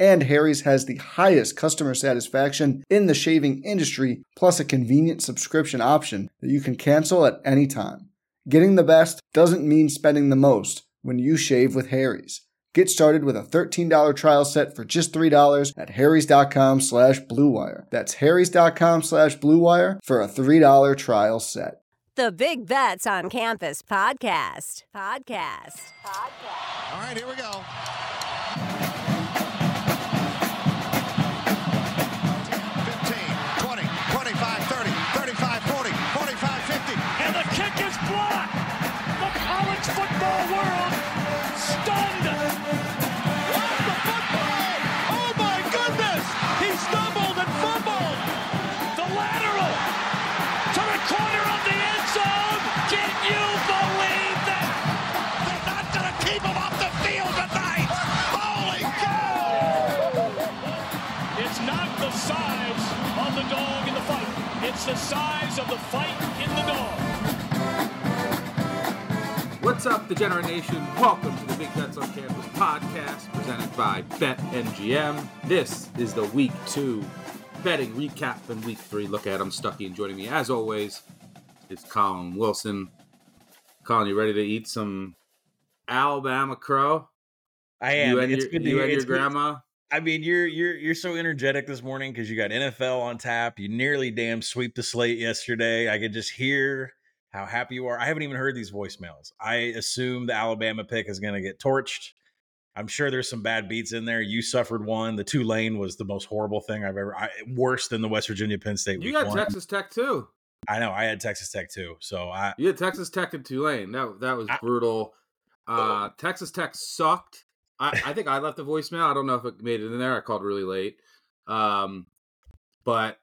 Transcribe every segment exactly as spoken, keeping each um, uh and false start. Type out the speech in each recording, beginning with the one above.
And Harry's has the highest customer satisfaction in the shaving industry, plus a convenient subscription option that you can cancel at any time. Getting the best doesn't mean spending the most when you shave with Harry's. Get started with a thirteen dollars trial set for just three dollars at harrys.com slash bluewire. That's harrys.com slash bluewire for a three dollars trial set. The Big Bets on Campus podcast. Podcast. Podcast. All right, here we go. The size of the fight in the dog. What's up, Degenerate Nation? Welcome to the Big Bets on Campus podcast, presented by BetMGM. This is the week two betting recap and week three look at. I'm Stucky, and joining me, as always, is Colin Wilson. Colin, you ready to eat some Alabama crow? I am. You and it's your, good to you hear. And your it's grandma. Good. I mean, you're you're you're so energetic this morning because you got N F L on tap. You nearly damn sweep the slate yesterday. I could just hear how happy you are. I haven't even heard these voicemails. I assume the Alabama pick is going to get torched. I'm sure there's some bad beats in there. You suffered one. The Tulane was the most horrible thing I've ever. I, worse than the West Virginia Penn State. You got one. Texas Tech too. I know. I had Texas Tech too. So I. You had Texas Tech and Tulane. That that was I, brutal. Uh, oh. Texas Tech sucked. I, I think I left the voicemail. I don't know if it made it in there. I called really late. Um, but,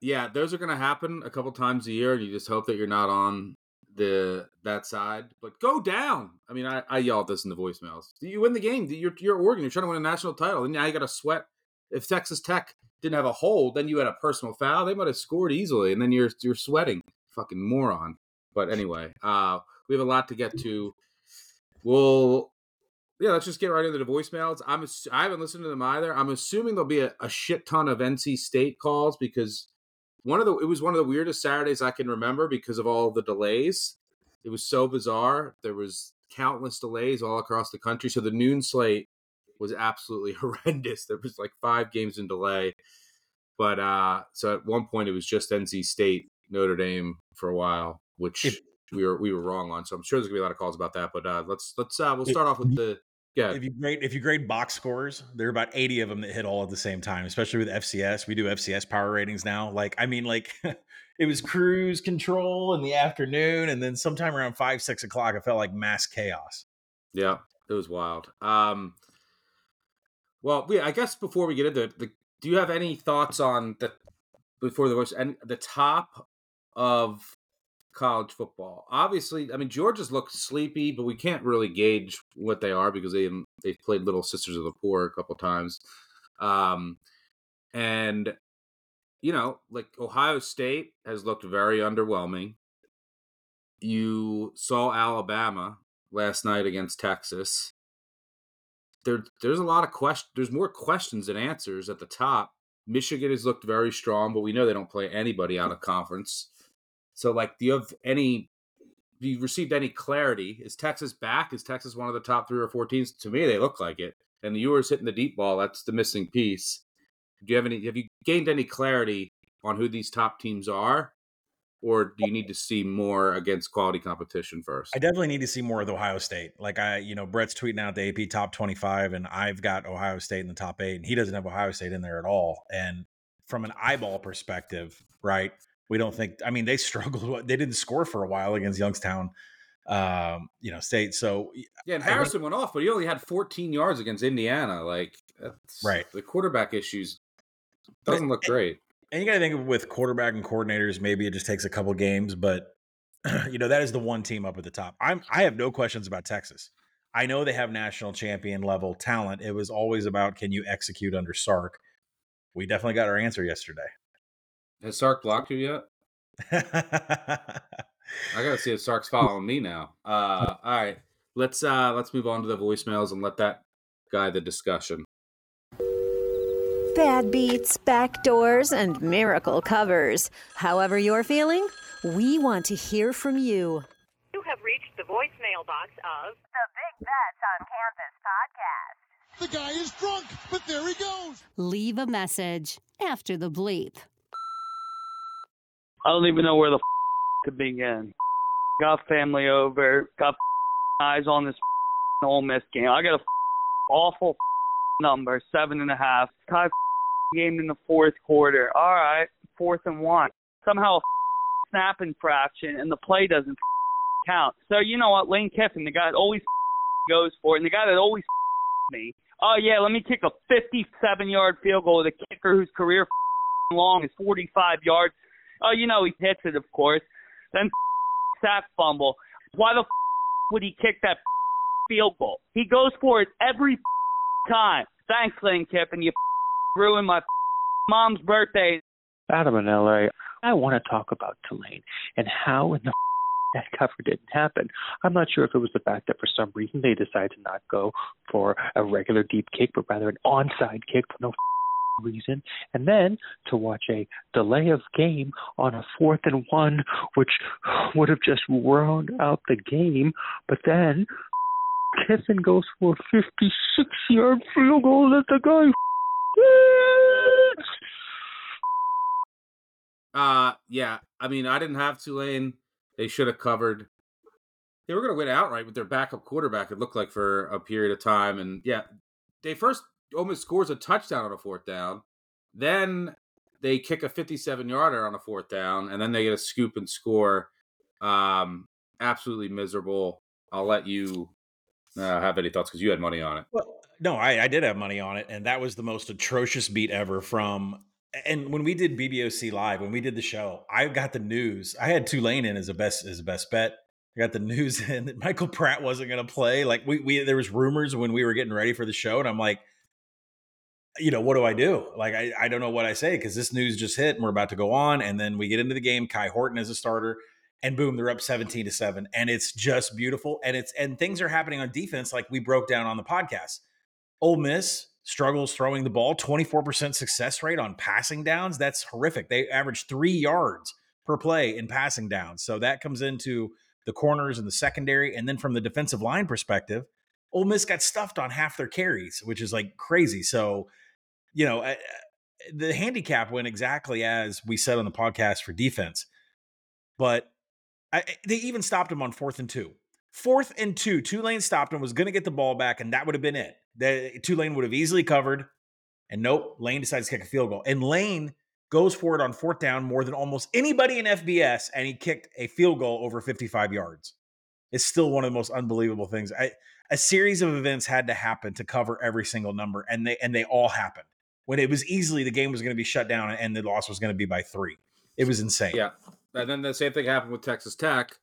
yeah, those are going to happen a couple times a year, and you just hope that you're not on the that side. But go down. I mean, I, I yelled this in the voicemails. You win the game. You're, you're Oregon. You're trying to win a national title, and now you got to sweat. If Texas Tech didn't have a hold, then you had a personal foul. They might have scored easily, and then you're you're sweating. Fucking moron. But anyway, uh, we have a lot to get to. We'll... Yeah, let's just get right into the voicemails. I'm ass- I haven't listened to them either. I'm assuming there'll be a, a shit ton of N C State calls because one of the it was one of the weirdest Saturdays I can remember because of all the delays. It was so bizarre. There was countless delays all across the country. So the noon slate was absolutely horrendous. There was like five games in delay. But uh, so at one point it was just N C State, Notre Dame for a while, which if- we were we were wrong on. So I'm sure there's gonna be a lot of calls about that. But uh, let's let's uh, we'll start off with the. Yeah. If you grade if you grade box scores, there are about eighty of them that hit all at the same time, especially with F C S. We do F C S power ratings now. Like, I mean, like it was cruise control in the afternoon, and then sometime around five, six o'clock, it felt like mass chaos. Yeah, it was wild. Um, well, yeah, I guess before we get into it, the, do you have any thoughts on the before the worst and the top of college football? Obviously, I mean, Georgia's looked sleepy, but we can't really gauge what they are because they they've played Little Sisters of the Poor a couple times, um, and you know, like Ohio State has looked very underwhelming. You saw Alabama last night against Texas. There, there's a lot of questions. There's more questions than answers at the top. Michigan has looked very strong, but we know they don't play anybody out of conference. So, like, do you have any – do you received any clarity? Is Texas back? Is Texas one of the top three or four teams? To me, they look like it. And the Ewers hitting the deep ball, that's the missing piece. Do you have any – have you gained any clarity on who these top teams are? or do you need to see more against quality competition first? I definitely need to see more of the Ohio State. Like I, you know, Brett's tweeting out the A P top twenty-five, and I've got Ohio State in the top eight, and he doesn't have Ohio State in there at all. And from an eyeball perspective, right? We don't think, I mean, they struggled. They didn't score for a while against Youngstown, um, you know, State. So yeah, and Harrison went off, but he only had fourteen yards against Indiana. Like, that's right. The quarterback issues doesn't look great. And you got to think with quarterback and coordinators, maybe it just takes a couple games, but you know, that is the one team up at the top. I'm, I have no questions about Texas. I know they have national champion level talent. It was always about, can you execute under Sark? We definitely got our answer yesterday. Has Sark blocked you yet? I gotta see if Sark's following me now. Uh, all right, let's uh, let's move on to the voicemails and let that guide the discussion. Bad beats, backdoors, and miracle covers. However you're feeling, we want to hear from you. You have reached the voicemail box of the Big Bets on Campus podcast. The guy is drunk, but there he goes. Leave a message after the bleep. I don't even know where the f*** to begin. Got family over. Got eyes on this Ole Miss game. I got a awful number, seven and a half. Tie game in the fourth quarter. All right, fourth and one. Somehow a snap infraction, and the play doesn't count. So you know what? Lane Kiffin, the guy that always goes for it, and the guy that always me. Oh, yeah, let me kick a fifty-seven-yard field goal with a kicker whose career long is forty-five yards. Oh, you know, he hits it, of course. Then sack fumble. Why the would he kick that field goal? He goes for it every time. Thanks, Lane Kiffin. You ruined my mom's birthday. Adam in L A, I want to talk about Tulane and how in the that cover didn't happen. I'm not sure if it was the fact that for some reason they decided to not go for a regular deep kick, but rather an onside kick for no reason, and then to watch a delay of game on a fourth and one, which would have just wound out the game. But then Kiffin goes for a fifty-six-yard field goal at the guy. Uh, yeah, I mean, I didn't have Tulane. They should have covered. They were going to win outright with their backup quarterback, it looked like, for a period of time. And, yeah, they first almost scores a touchdown on a fourth down. Then they kick a fifty-seven-yarder on a fourth down, and then they get a scoop and score. Um, absolutely miserable. I'll let you uh, have any thoughts because you had money on it. Well, no, I, I did have money on it, and that was the most atrocious beat ever from – and when we did B B O C Live, when we did the show, I got the news. I had Tulane in as a best as a best bet. I got the news in that Michael Pratt wasn't going to play. Like we, we, there was rumors when we were getting ready for the show, and I'm like, you know, what do I do? Like I, I don't know what I say because this news just hit, and we're about to go on, and then we get into the game. Kai Horton is a starter, and boom, they're up seventeen to seven, and it's just beautiful, and it's and things are happening on defense like we broke down on the podcast. Ole Miss struggles throwing the ball, twenty-four percent success rate on passing downs. That's horrific. They average three yards per play in passing downs. So that comes into the corners and the secondary. And then from the defensive line perspective, Ole Miss got stuffed on half their carries, which is like crazy. So, you know, I, the handicap went exactly as we said on the podcast for defense. But I, they even stopped him on fourth and two. Fourth and two, Tulane stopped him, was going to get the ball back, and that would have been it. The, Tulane would have easily covered, and nope, Lane decides to kick a field goal. And Lane goes for it on fourth down more than almost anybody in F B S, and he kicked a field goal over fifty-five yards. It's still one of the most unbelievable things. I, a series of events had to happen to cover every single number, and they and they all happened. When it was easily, the game was going to be shut down, and the loss was going to be by three. It was insane. Yeah, and then the same thing happened with Texas Tech,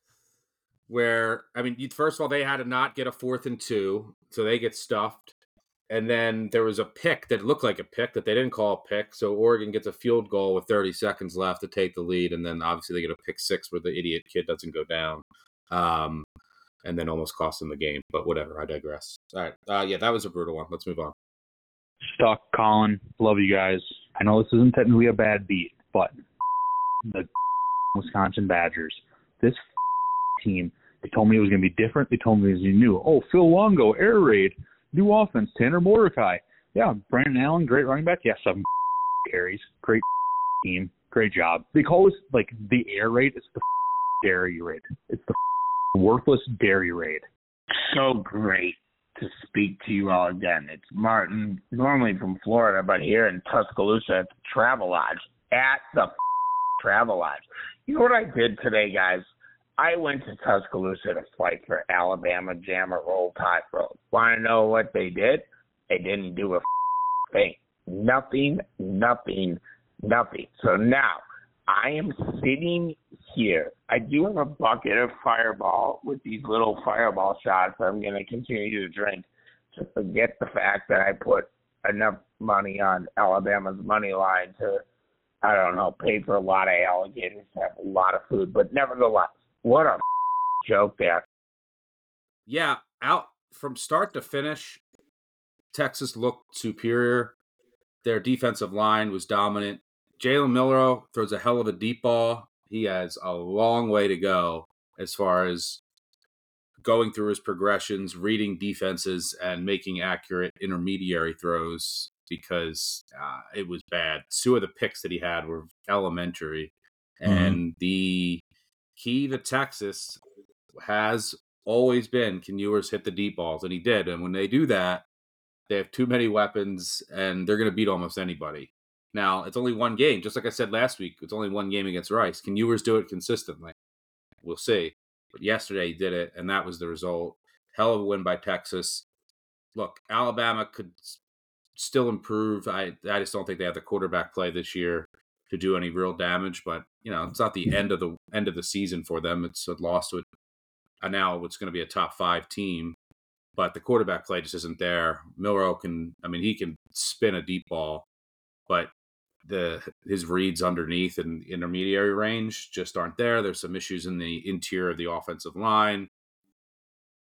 where, I mean, first of all, they had to not get a fourth and two, so they get stuffed. And then there was a pick that looked like a pick that they didn't call a pick. So Oregon gets a field goal with thirty seconds left to take the lead. And then obviously they get a pick six where the idiot kid doesn't go down. Um, and then almost cost them the game. But whatever, I digress. All right. Uh, yeah, that was a brutal one. Let's move on. Stuck, Colin. Love you guys. I know this isn't technically a bad beat, but the Wisconsin Badgers, this team, they told me it was going to be different. They told me it was new. Oh, Phil Longo, air raid. New offense, Tanner Mordecai. Yeah, Brandon Allen, great running back. Yeah, seven carries. Great team. Great job. They call this, like, the air raid. It's the dairy raid. It's the worthless dairy raid. So great to speak to you all again. It's Martin, normally from Florida, but here in Tuscaloosa at the Travelodge. At the Travelodge. You know what I did today, guys? I went to Tuscaloosa to fight for Alabama, Jammer, Roll Tide Road. Want to know what they did? They didn't do a thing. Nothing, nothing, nothing. So now I am sitting here. I do have a bucket of Fireball with these little Fireball shots I'm going to continue to drink to forget the fact that I put enough money on Alabama's money line to, I don't know, pay for a lot of alligators, have a lot of food. But nevertheless, what a joke there. Yeah, out from start to finish, Texas looked superior. Their defensive line was dominant. Jalen Milroe throws a hell of a deep ball. He has a long way to go as far as going through his progressions, reading defenses, and making accurate intermediary throws because uh, it was bad. Two of the picks that he had were elementary. Mm-hmm. And the key to Texas has always been, can Ewers hit the deep balls? And he did. And when they do that, they have too many weapons, and they're going to beat almost anybody. Now, it's only one game. Just like I said last week, it's only one game against Rice. Can Ewers do it consistently? We'll see. But yesterday he did it, and that was the result. Hell of a win by Texas. Look, Alabama could still improve. I, I just don't think they have the quarterback play this year to do any real damage, but you know, it's not the end of the end of the season for them. It's a loss to a, now it's going to be a top five team, but the quarterback play just isn't there. Milroe can, I mean, he can spin a deep ball, but the his reads underneath and intermediary range just aren't there. There's some issues in the interior of the offensive line.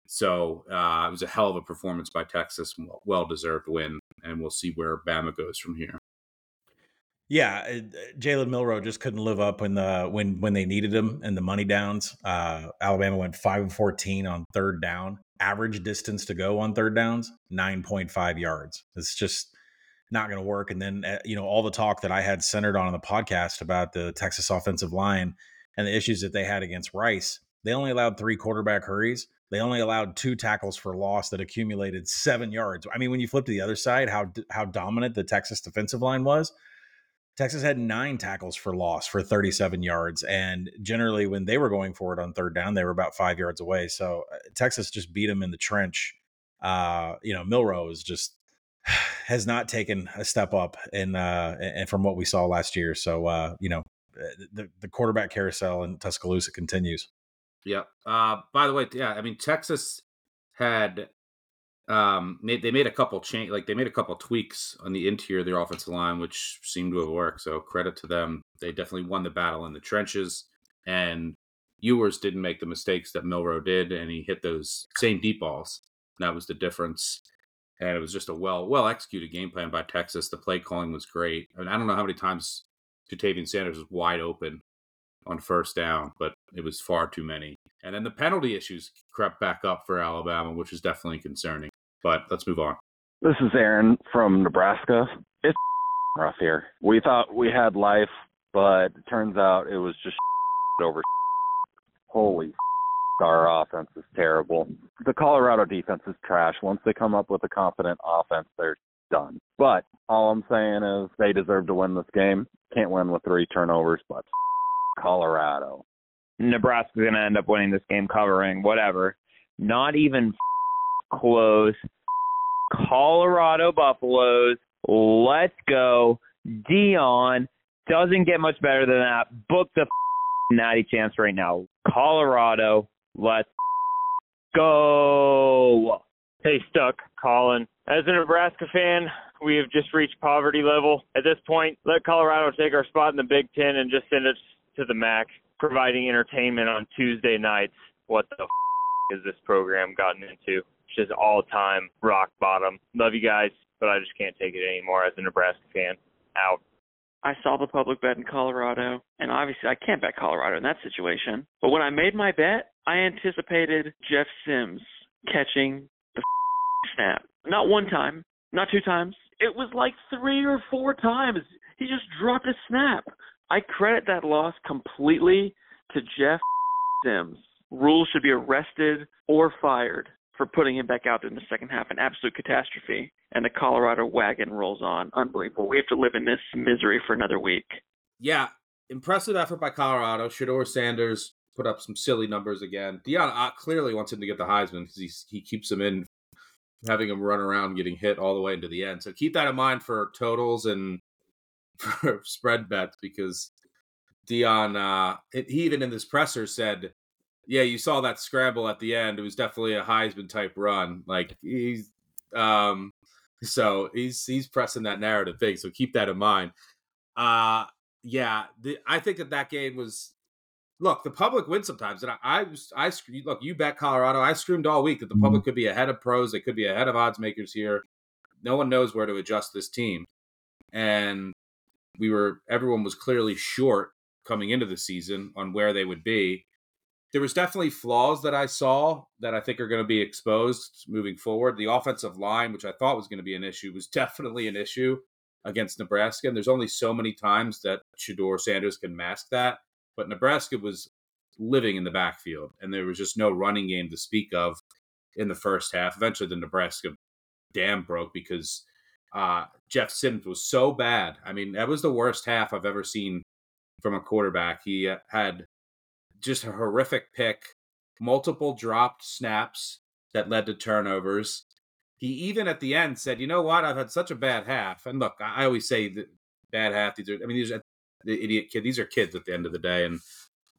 So uh, it was a hell of a performance by Texas, well-deserved win, and we'll see where Bama goes from here. Yeah, Jalen Milroe just couldn't live up when the when when they needed him in the money downs. Uh, Alabama went five and fourteen on third down. Average distance to go on third downs, nine point five yards. It's just not going to work. And then uh, you know, all the talk that I had centered on in the podcast about the Texas offensive line and the issues that they had against Rice. They only allowed three quarterback hurries. They only allowed two tackles for loss that accumulated seven yards. I mean, when you flip to the other side, how how dominant the Texas defensive line was. Texas had nine tackles for loss for thirty-seven yards. And generally when they were going for it on third down, they were about five yards away. So Texas just beat them in the trench. Uh, you know, Milroe is just has not taken a step up in, uh, and from what we saw last year. So, uh, you know, the, the quarterback carousel in Tuscaloosa continues. Yeah. Uh, by the way, yeah, I mean, Texas had Um, they, they made a couple change, like they made a couple tweaks on the interior of their offensive line, which seemed to have worked. So credit to them. They definitely won the battle in the trenches, and Ewers didn't make the mistakes that Milroe did, and he hit those same deep balls. That was the difference. And it was just a well, well executed game plan by Texas. The play calling was great. I mean, I don't know how many times Jatavian Sanders was wide open on first down, but it was far too many. And then the penalty issues crept back up for Alabama, which is definitely concerning. But let's move on. This is Aaron from Nebraska. It's rough here. We thought we had life, but it turns out it was just over. Holy, our offense is terrible. The Colorado defense is trash. Once they come up with a confident offense, they're done. But all I'm saying is they deserve to win this game. Can't win with three turnovers, but Colorado. Nebraska's going to end up winning this game, covering, whatever. Not even close. Colorado Buffaloes, let's go. Dion doesn't get much better than that. Book the natty chance right now. Colorado, let's go. Hey, Stuck, Colin. As a Nebraska fan, we have just reached poverty level. At this point, let Colorado take our spot in the Big Ten and just send us to the M A C, providing entertainment on Tuesday nights. What the f*** has this program gotten into? Just all-time rock bottom. Love you guys, but I just can't take it anymore as a Nebraska fan. Out. I saw the public bet in Colorado, and obviously I can't bet Colorado in that situation. But when I made my bet, I anticipated Jeff Sims catching the snap. Not one time, not two times. It was like three or four times. He just dropped a snap. I credit that loss completely to Jeff Sims. Rule should be arrested or fired for putting him back out in the second half. An absolute catastrophe. And the Colorado wagon rolls on. Unbelievable. We have to live in this misery for another week. Yeah. Impressive effort by Colorado. Shador Sanders put up some silly numbers again. Deion Ott clearly wants him to get the Heisman because he, he keeps him in, having him run around, getting hit all the way into the end. So keep that in mind for totals and for spread bets, because Deion, uh, it, he even in this presser said, yeah, you saw that scramble at the end. It was definitely a Heisman type run. Like he's, um, so he's he's pressing that narrative big. So keep that in mind. Uh, yeah, the, I think that that game was. Look, the public wins sometimes, and I, I, I look. You bet Colorado. I screamed all week that the public could be ahead of pros. They could be ahead of odds makers here. No one knows where to adjust this team, and we were. Everyone was clearly short coming into the season on where they would be. There was definitely flaws that I saw that I think are going to be exposed moving forward. The offensive line, which I thought was going to be an issue, was definitely an issue against Nebraska. And there's only so many times that Shador Sanders can mask that. But Nebraska was living in the backfield, and there was just no running game to speak of in the first half. Eventually, the Nebraska dam broke because uh, Jeff Sims was so bad. I mean, that was the worst half I've ever seen from a quarterback. He had just a horrific pick, multiple dropped snaps that led to turnovers. He even at the end said, you know what, I've had such a bad half. And look, I always say that bad half, these are, I mean, these are the idiot kid. These are kids at the end of the day. And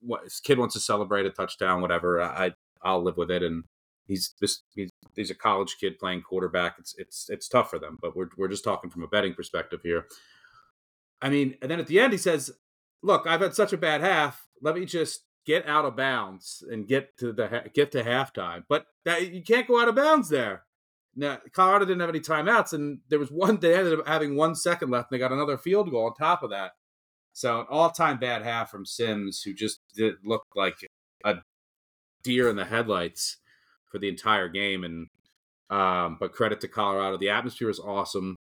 what this kid wants to celebrate a touchdown, whatever, I, I'll live with it. And he's this, he's, he's a college kid playing quarterback. It's, it's, it's tough for them, but we're, we're just talking from a betting perspective here. I mean, and then at the end he says, look, I've had such a bad half. Let me just, get out of bounds and get to the get to halftime. But that, you can't go out of bounds there. Now, Colorado didn't have any timeouts, and there was one. They ended up having one second left, and they got another field goal on top of that. So an all-time bad half from Sims, who just did, looked like a deer in the headlights for the entire game. And um, but credit to Colorado. The atmosphere is awesome.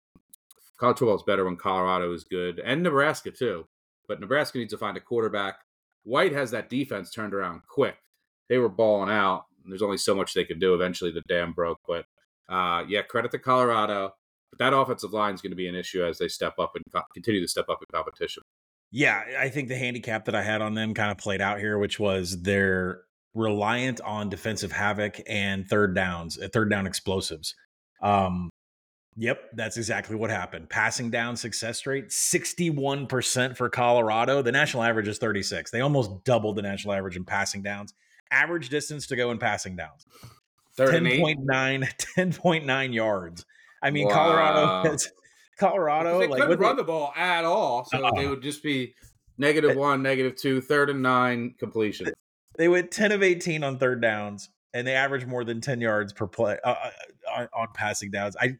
College football is better when Colorado is good, and Nebraska too. But Nebraska needs to find a quarterback. White has that defense turned around quick. They were balling out. There's only so much they could do. Eventually, the dam broke. But, uh, yeah, credit to Colorado. But that offensive line is going to be an issue as they step up and co- continue to step up in competition. Yeah, I think the handicap that I had on them kind of played out here, which was they're reliant on defensive havoc and third downs, third down explosives. Um, yep, that's exactly what happened. Passing down success rate, sixty-one percent for Colorado. The national average is thirty-six. They almost doubled the national average in passing downs. Average distance to go in passing downs, ten point nine yards. I mean, wow. Colorado, has, Colorado. They like, couldn't run they, the ball at all, so uh, they would just be negative one, negative two, third and nine completion. They went ten of eighteen on third downs, and they averaged more than ten yards per play uh, on, on passing downs. I.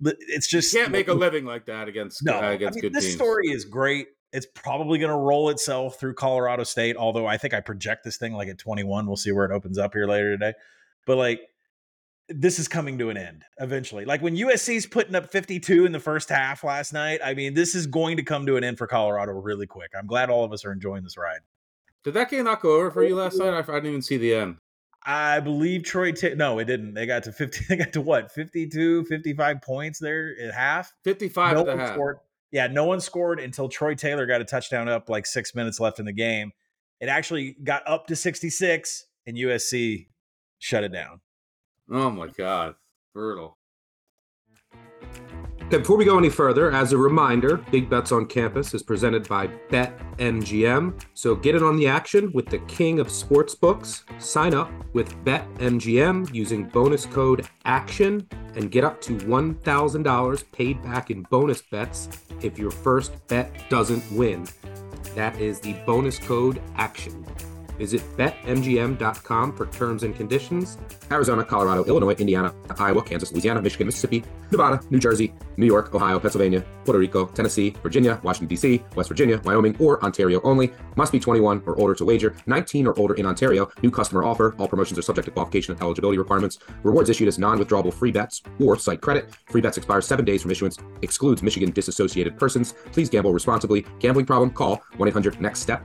It's just you can't make a living like that against no. uh, against I mean, good this teams. This story is great. It's probably going to roll itself through Colorado State. Although I think I project this thing like at twenty-one. We'll see where it opens up here later today. But like this is coming to an end eventually. Like when U S C's putting up fifty-two in the first half last night. I mean, this is going to come to an end for Colorado really quick. I'm glad all of us are enjoying this ride. Did that game not go over for you last night? I didn't even see the end. I believe Troy T- – no, it didn't. They got to fifty. They got to what, fifty-two, fifty-five points there at half? fifty-five no at the half. Scored. Yeah, no one scored until Troy Taylor got a touchdown up like six minutes left in the game. It actually got up to sixty-six, and U S C shut it down. Oh, my God. Brutal. Okay, before we go any further, as a reminder, Big Bets on Campus is presented by BetMGM. So get in on the action with the king of sportsbooks. Sign up with BetMGM using bonus code ACTION and get up to one thousand dollars paid back in bonus bets if your first bet doesn't win. That is the bonus code ACTION. Visit bet M G M dot com for terms and conditions. Arizona, Colorado, Illinois, Indiana, Iowa, Kansas, Louisiana, Michigan, Mississippi, Nevada, New Jersey, New York, Ohio, Pennsylvania, Puerto Rico, Tennessee, Virginia, Washington, D C, West Virginia, Wyoming, or Ontario only. Must be twenty-one or older to wager. nineteen or older in Ontario. New customer offer. All promotions are subject to qualification and eligibility requirements. Rewards issued as non-withdrawable free bets or site credit. Free bets expire seven days from issuance. Excludes Michigan disassociated persons. Please gamble responsibly. Gambling problem? Call one eight hundred next step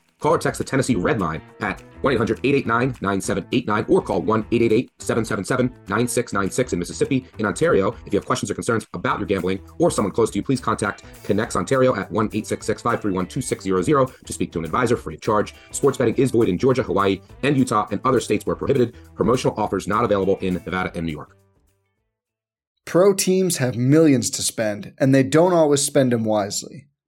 Call or text the Tennessee Red Line at one eight hundred eight eight nine nine seven eight nine or call one eight eight eight seven seven seven nine six nine six in Mississippi. In Ontario, if you have questions or concerns about your gambling or someone close to you, please contact Connects Ontario at one eight six six five three one two six zero zero to speak to an advisor free of charge. Sports betting is void in Georgia, Hawaii, and Utah and other states where prohibited. Promotional offers not available in Nevada and New York. Pro teams have millions to spend, and they don't always spend them wisely.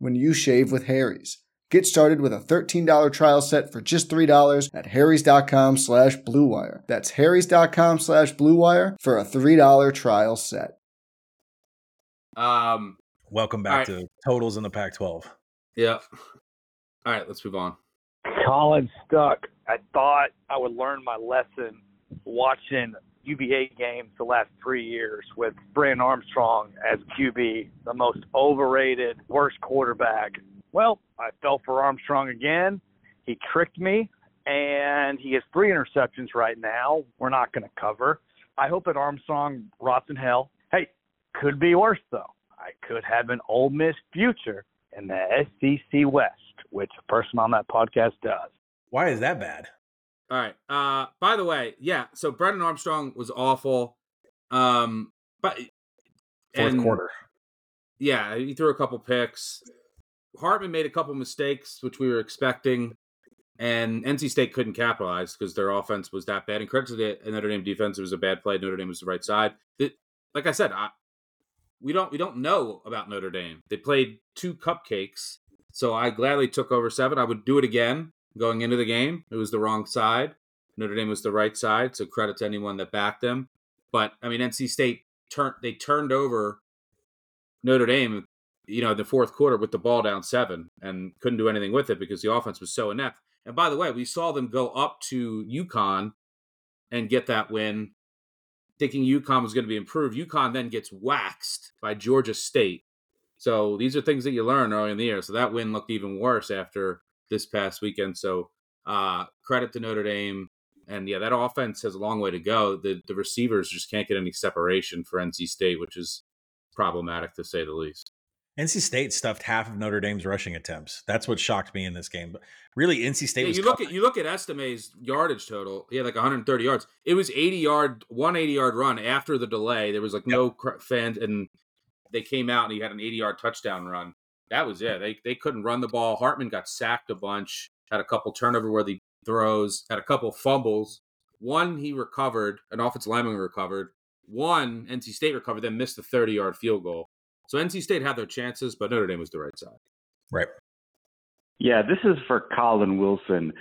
when you shave with Harry's. Get started with a thirteen dollars trial set for just three dollars at harrys.com slash bluewire. That's harrys.com slash bluewire for a three dollars trial set. Um, Welcome back to Totals in the Pac twelve. Yeah. All right, let's move on. Colin Stuck. I thought I would learn my lesson watching U V A games the last three years with Brennan Armstrong as Q B, the most overrated, worst quarterback. Well, I fell for Armstrong again. He tricked me, and he has three interceptions right now. We're not going to cover. I hope that Armstrong rots in hell. Hey, could be worse, though. I could have an Ole Miss future in the S E C West, which a person on that podcast does. Why is that bad? All right. Uh, by the way, yeah. So Brennan Armstrong was awful. Um, but fourth and, quarter. Yeah, he threw a couple picks. Hartman made a couple mistakes, which we were expecting, and N C State couldn't capitalize because their offense was that bad. And credit to the Notre Dame defense, it was a bad play. Notre Dame was the right side. It, like I said, I, we don't we don't know about Notre Dame. They played two cupcakes, so I gladly took over seven. I would do it again. Going into the game, it was the wrong side. Notre Dame was the right side, so credit to anyone that backed them. But, I mean, N C State, turned they turned over Notre Dame, you know, the fourth quarter with the ball down seven and couldn't do anything with it because the offense was so inept. And by the way, we saw them go up to UConn and get that win, thinking UConn was going to be improved. UConn then gets waxed by Georgia State. So these are things that you learn early in the year. So that win looked even worse after this past weekend. So uh, credit to Notre Dame. And yeah, that offense has a long way to go. The the receivers just can't get any separation for N C State, which is problematic to say the least. N C State stuffed half of Notre Dame's rushing attempts. That's what shocked me in this game. But really, N C State yeah, was you look covering. at you look at Estime's yardage total. He had like one hundred thirty yards. It was eighty yard, one eighty yard run after the delay. There was like yep. no cr- fans, and they came out and he had an eighty yard touchdown run. That was it. They they couldn't run the ball. Hartman got sacked a bunch, had a couple turnover-worthy throws, had a couple fumbles. One he recovered, an offensive lineman recovered. One N C State recovered, then missed the thirty-yard field goal. So N C State had their chances, but Notre Dame was the right side. Right. Yeah, this is for Colin Wilson.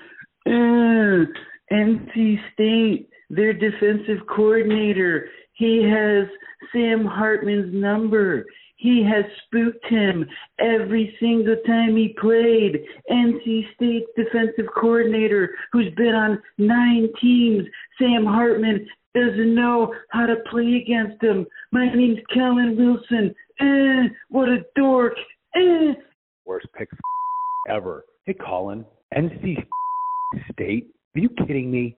Ugh, N C State, their defensive coordinator, he has Sam Hartman's number. He has spooked him every single time he played. N C State's defensive coordinator, who's been on nine teams, Sam Hartman, doesn't know how to play against him. My name's Colin Wilson. Eh, what a dork. Eh. Worst pick ever. Hey, Colin. N C State? Are you kidding me?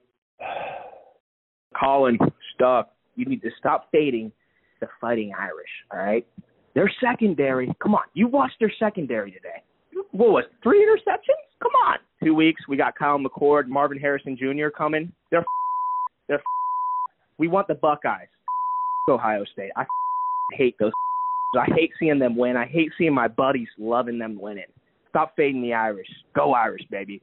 Colin, stop. You need to stop fading the Fighting Irish, all right? Their secondary, come on. You watched their secondary today. What was it, three interceptions? Come on. Two weeks, we got Kyle McCord, Marvin Harrison Junior coming. They're They're We want the Buckeyes. Ohio State. I hate those. I hate seeing them win. I hate seeing my buddies loving them winning. Stop fading the Irish. Go Irish, baby.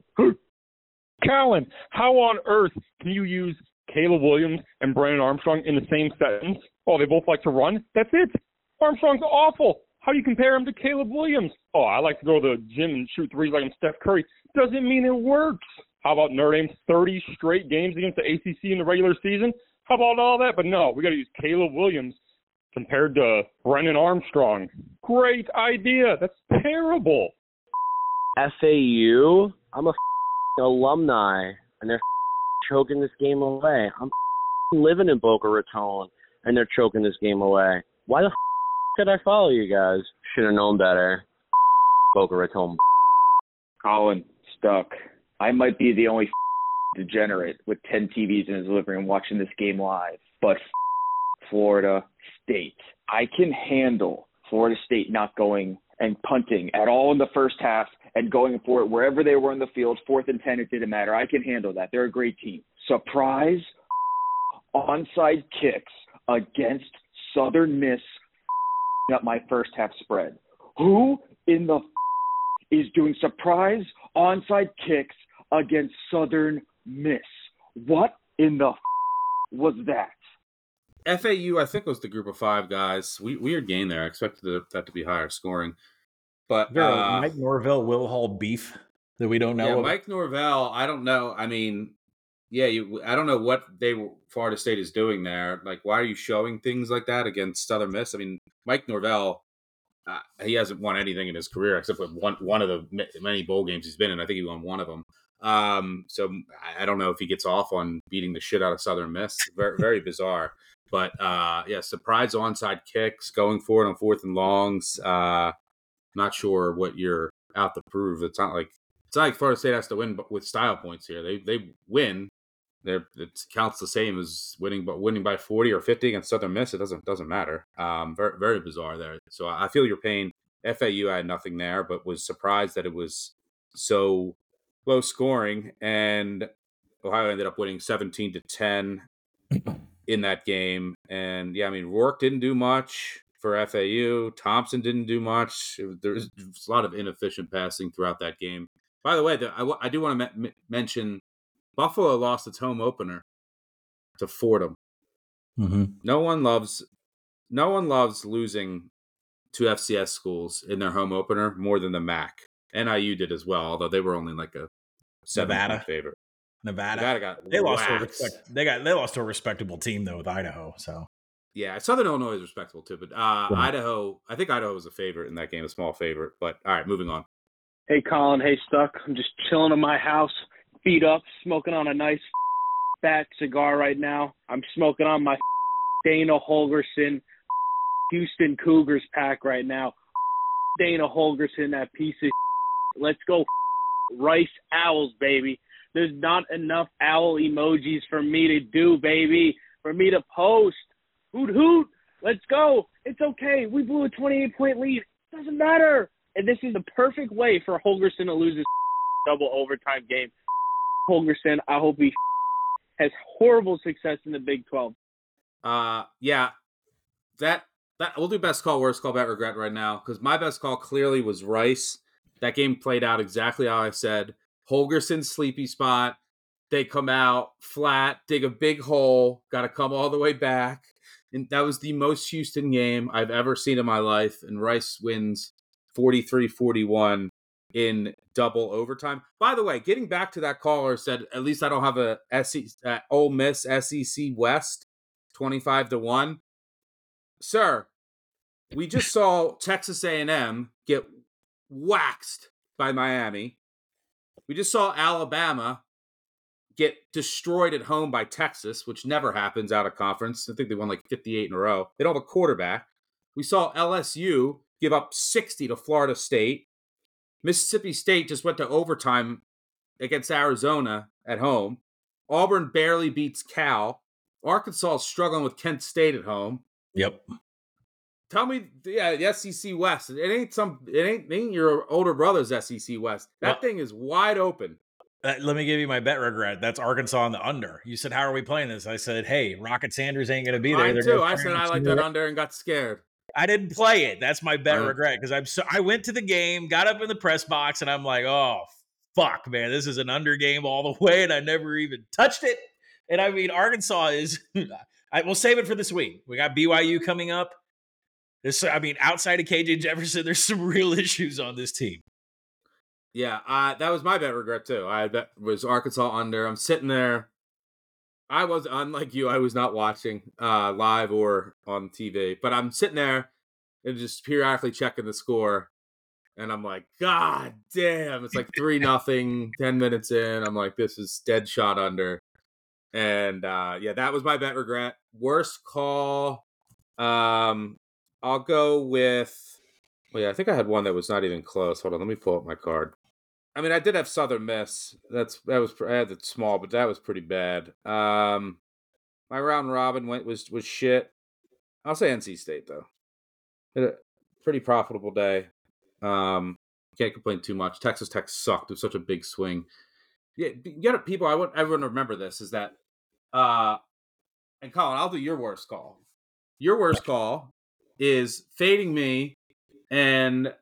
Colin, how on earth can you use Caleb Williams and Brandon Armstrong in the same sentence? Oh, they both like to run? That's it. Armstrong's awful. How do you compare him to Caleb Williams? Oh, I like to go to the gym and shoot threes like I'm Steph Curry. Doesn't mean it works. How about Notre Dame's thirty straight games against the A C C in the regular season? How about all that? But no, we got to use Caleb Williams compared to Brennan Armstrong. Great idea. That's terrible. F A U? I'm a alumni, and they're choking this game away. I'm living in Boca Raton, and they're choking this game away. Why the could I follow you guys? Should have known better. Boca Raton. Colin, stuck. I might be the only degenerate with ten T Vs in his living room watching this game live, but Florida State. I can handle Florida State not going and punting at all in the first half and going for it wherever they were in the field, fourth and ten, it didn't matter. I can handle that. They're a great team. Surprise onside kicks against Southern Miss up my first half spread. Who in the is doing surprise onside kicks against Southern Miss? What in the was that? F A U, I think, was the group of five guys. We, weird game there. I expected that to be higher scoring. But uh, Mike Norvell, Will Hall beef that we don't know. Yeah, about. Mike Norvell, I don't know. I mean, yeah, you, I don't know what they Florida State is doing there. Like, why are you showing things like that against Southern Miss? I mean, Mike Norvell, uh, he hasn't won anything in his career except for one one of the many bowl games he's been in. I think he won one of them. Um, so I don't know if he gets off on beating the shit out of Southern Miss. Very, very bizarre. But, uh, yeah, surprise onside kicks, going for it on fourth and longs. Uh, not sure what you're out to prove. It's not like it's not like Florida State has to win with style points here. They they win. They're, it counts the same as winning, but winning by forty or fifty against Southern Miss, it doesn't doesn't matter. Um, very, very bizarre there. So I feel your pain. F A U, I had nothing there, but was surprised that it was so low scoring, and Ohio ended up winning seventeen to ten. In that game. And yeah, I mean, Rourke didn't do much for F A U. Thompson didn't do much. There was a lot of inefficient passing throughout that game. By the way, the, I, w- I do want to m- mention Buffalo lost its home opener to Fordham. Mm-hmm. No one loves, no one loves losing to F C S schools in their home opener more than the M A C. N I U did as well, although they were only like a seven favorite. Nevada, Nevada got they lost. To a respect, they got they lost to a respectable team though with Idaho. So yeah, Southern Illinois is respectable too, but uh, yeah. Idaho, I think Idaho was a favorite in that game, a small favorite. But all right, moving on. Hey Colin, hey Stuck, I'm just chilling in my house, feet up, smoking on a nice fat cigar right now. I'm smoking on my Dana Holgerson Houston Cougars pack right now. Dana Holgerson, that piece of. Let's go, Rice Owls, baby. There's not enough owl emojis for me to do, baby, for me to post. Hoot, hoot. Let's go. It's okay. We blew a twenty-eight point lead. It doesn't matter. And this is the perfect way for Holgerson to lose his double overtime game. Holgerson, I hope he has horrible success in the Big twelve. Uh, yeah, that that we'll do best call, worst call, bet regret right now, because my best call clearly was Rice. That game played out exactly how I said. Holgerson's sleepy spot. They come out flat, dig a big hole, got to come all the way back. And that was the most Houston game I've ever seen in my life. And Rice wins forty-three forty-one in double overtime. By the way, getting back to that caller said, at least I don't have a S E C, uh, Ole Miss S E C West twenty-five to one. Sir, We just saw Texas A and M get waxed by Miami. We just saw Alabama get destroyed at home by Texas, which never happens out of conference. I think they won like fifty-eight in a row. They don't have a quarterback. We saw L S U give up sixty to Florida State. Mississippi State just went to overtime against Arizona at home. Auburn barely beats Cal. Arkansas is struggling with Kent State at home. Yep. Tell me, yeah, the S E C West. It ain't some. It ain't, it ain't your older brother's S E C West. That well, thing is wide open. Uh, let me give you my bet regret. That's Arkansas on the under. You said, "How are we playing this?" I said, "Hey, Rocket Sanders ain't going to be there." Mine too. I said I like that under and got scared. I didn't play it. That's my bet right. regret because I'm so. I went to the game, got up in the press box, and I'm like, "Oh fuck, man, this is an under game all the way," and I never even touched it. And I mean, Arkansas is. I, we'll save it for this week. We got B Y U coming up. This, I mean, outside of K J Jefferson, there's some real issues on this team. Yeah, uh, that was my bet regret, too. I bet was Arkansas under. I'm sitting there. I was, unlike you, I was not watching uh, live or on T V. But I'm sitting there and just periodically checking the score. And I'm like, God damn. It's like three nothing, ten minutes in. I'm like, this is dead shot under. And, uh, yeah, that was my bet regret. Worst call. Um... I'll go with, well, yeah, I think I had one that was not even close. Hold on, let me pull up my card. I mean, I did have Southern Miss. That's that was I had it small, but that was pretty bad. Um, my round robin went was was shit. I'll say N C State though. Had a pretty profitable day. Um, can't complain too much. Texas Tech sucked. It was such a big swing. Yeah, you know, people. I want everyone to remember this is that. Uh, and Colin, I'll do your worst call. Your worst call. Is fading me and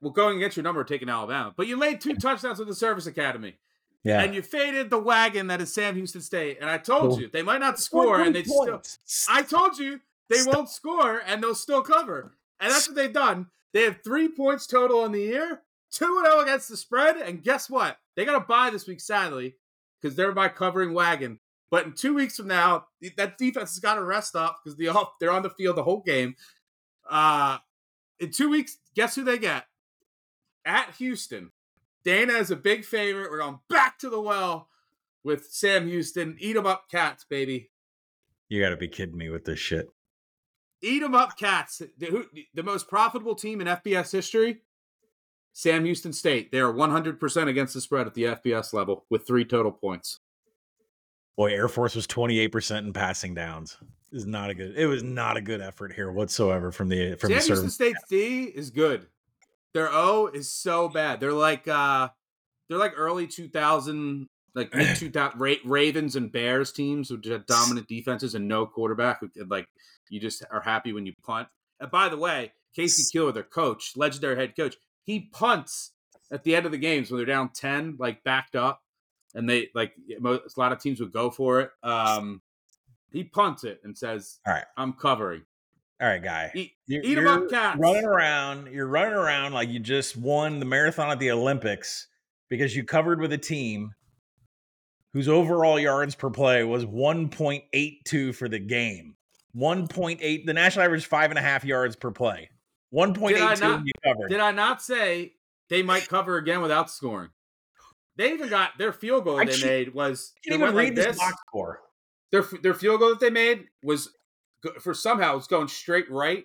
well going against your number taking Alabama. But you laid two touchdowns with the Service Academy. Yeah. And you faded the wagon that is Sam Houston State. And I told cool. you they might not score and they still I told you they Stop. won't score and they'll still cover. And that's what they've done. They have three points total in the year, two and oh against the spread, and guess what? They got a bye this week, sadly, because they're by covering wagon. But in two weeks from now, that defense has got to rest up because they're on the field the whole game. Uh, in two weeks, guess who they get? At Houston. Dana is a big favorite. We're going back to the well with Sam Houston. Eat them up, cats, baby. You got to be kidding me with this shit. Eat them up, cats. The, who, the most profitable team in F B S history, Sam Houston State. They are one hundred percent against the spread at the F B S level with three total points. Boy, Air Force was twenty-eight percent in passing downs. Is not a good. It was not a good effort here whatsoever from the from Sam the Houston State's D is good. Their O is so bad. They're like uh, they're like early two thousand, like mid two thousand Ra- Ravens and Bears teams with just dominant defenses and no quarterback. Like you just are happy when you punt. And by the way, Casey Keeler, their coach, legendary head coach, he punts at the end of the games when they're down ten, like backed up. And they like most, a lot of teams would go for it. Um, he punts it and says, "All right, I'm covering." All right, guy, eat, you're, eat you're him up, cats. Running around, you're running around like you just won the marathon at the Olympics because you covered with a team whose overall yards per play was one point eight two for the game. one point eight, the national average is five and a half yards per play. one point eight two. You covered. Did I not say they might cover again without scoring? They even got their field goal that they made was I can't even read like this box score. Their their field goal that they made was for somehow it was going straight right,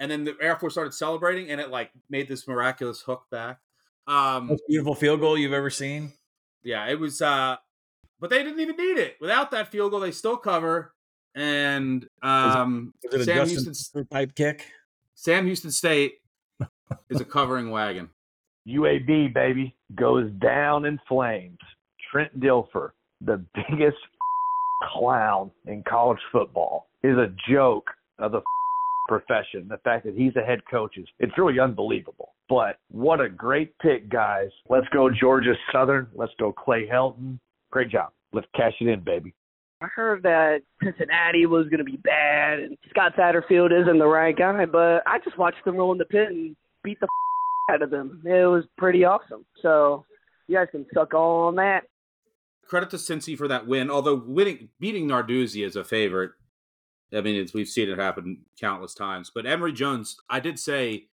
and then the Air Force started celebrating, and it like made this miraculous hook back. Um, Most beautiful field goal you've ever seen. Yeah, it was. Uh, but they didn't even need it. Without that field goal, they still cover. And um, is it, is it Sam Houston type kick. Sam Houston State is a covering wagon. U A B, baby, goes down in flames. Trent Dilfer, the biggest clown in college football, is a joke of the profession. The fact that he's a head coach, is it's really unbelievable. But what a great pick, guys. Let's go Georgia Southern. Let's go Clay Helton. Great job. Let's cash it in, baby. I heard that Cincinnati was going to be bad, and Scott Satterfield isn't the right guy, but I just watched them roll in the pit and beat the out of them. It was pretty awesome. So you guys can suck all on that. Credit to Cincy for that win, although winning beating Narduzzi is a favorite. I mean, it's, we've seen it happen countless times. But Emory Jones, I did say,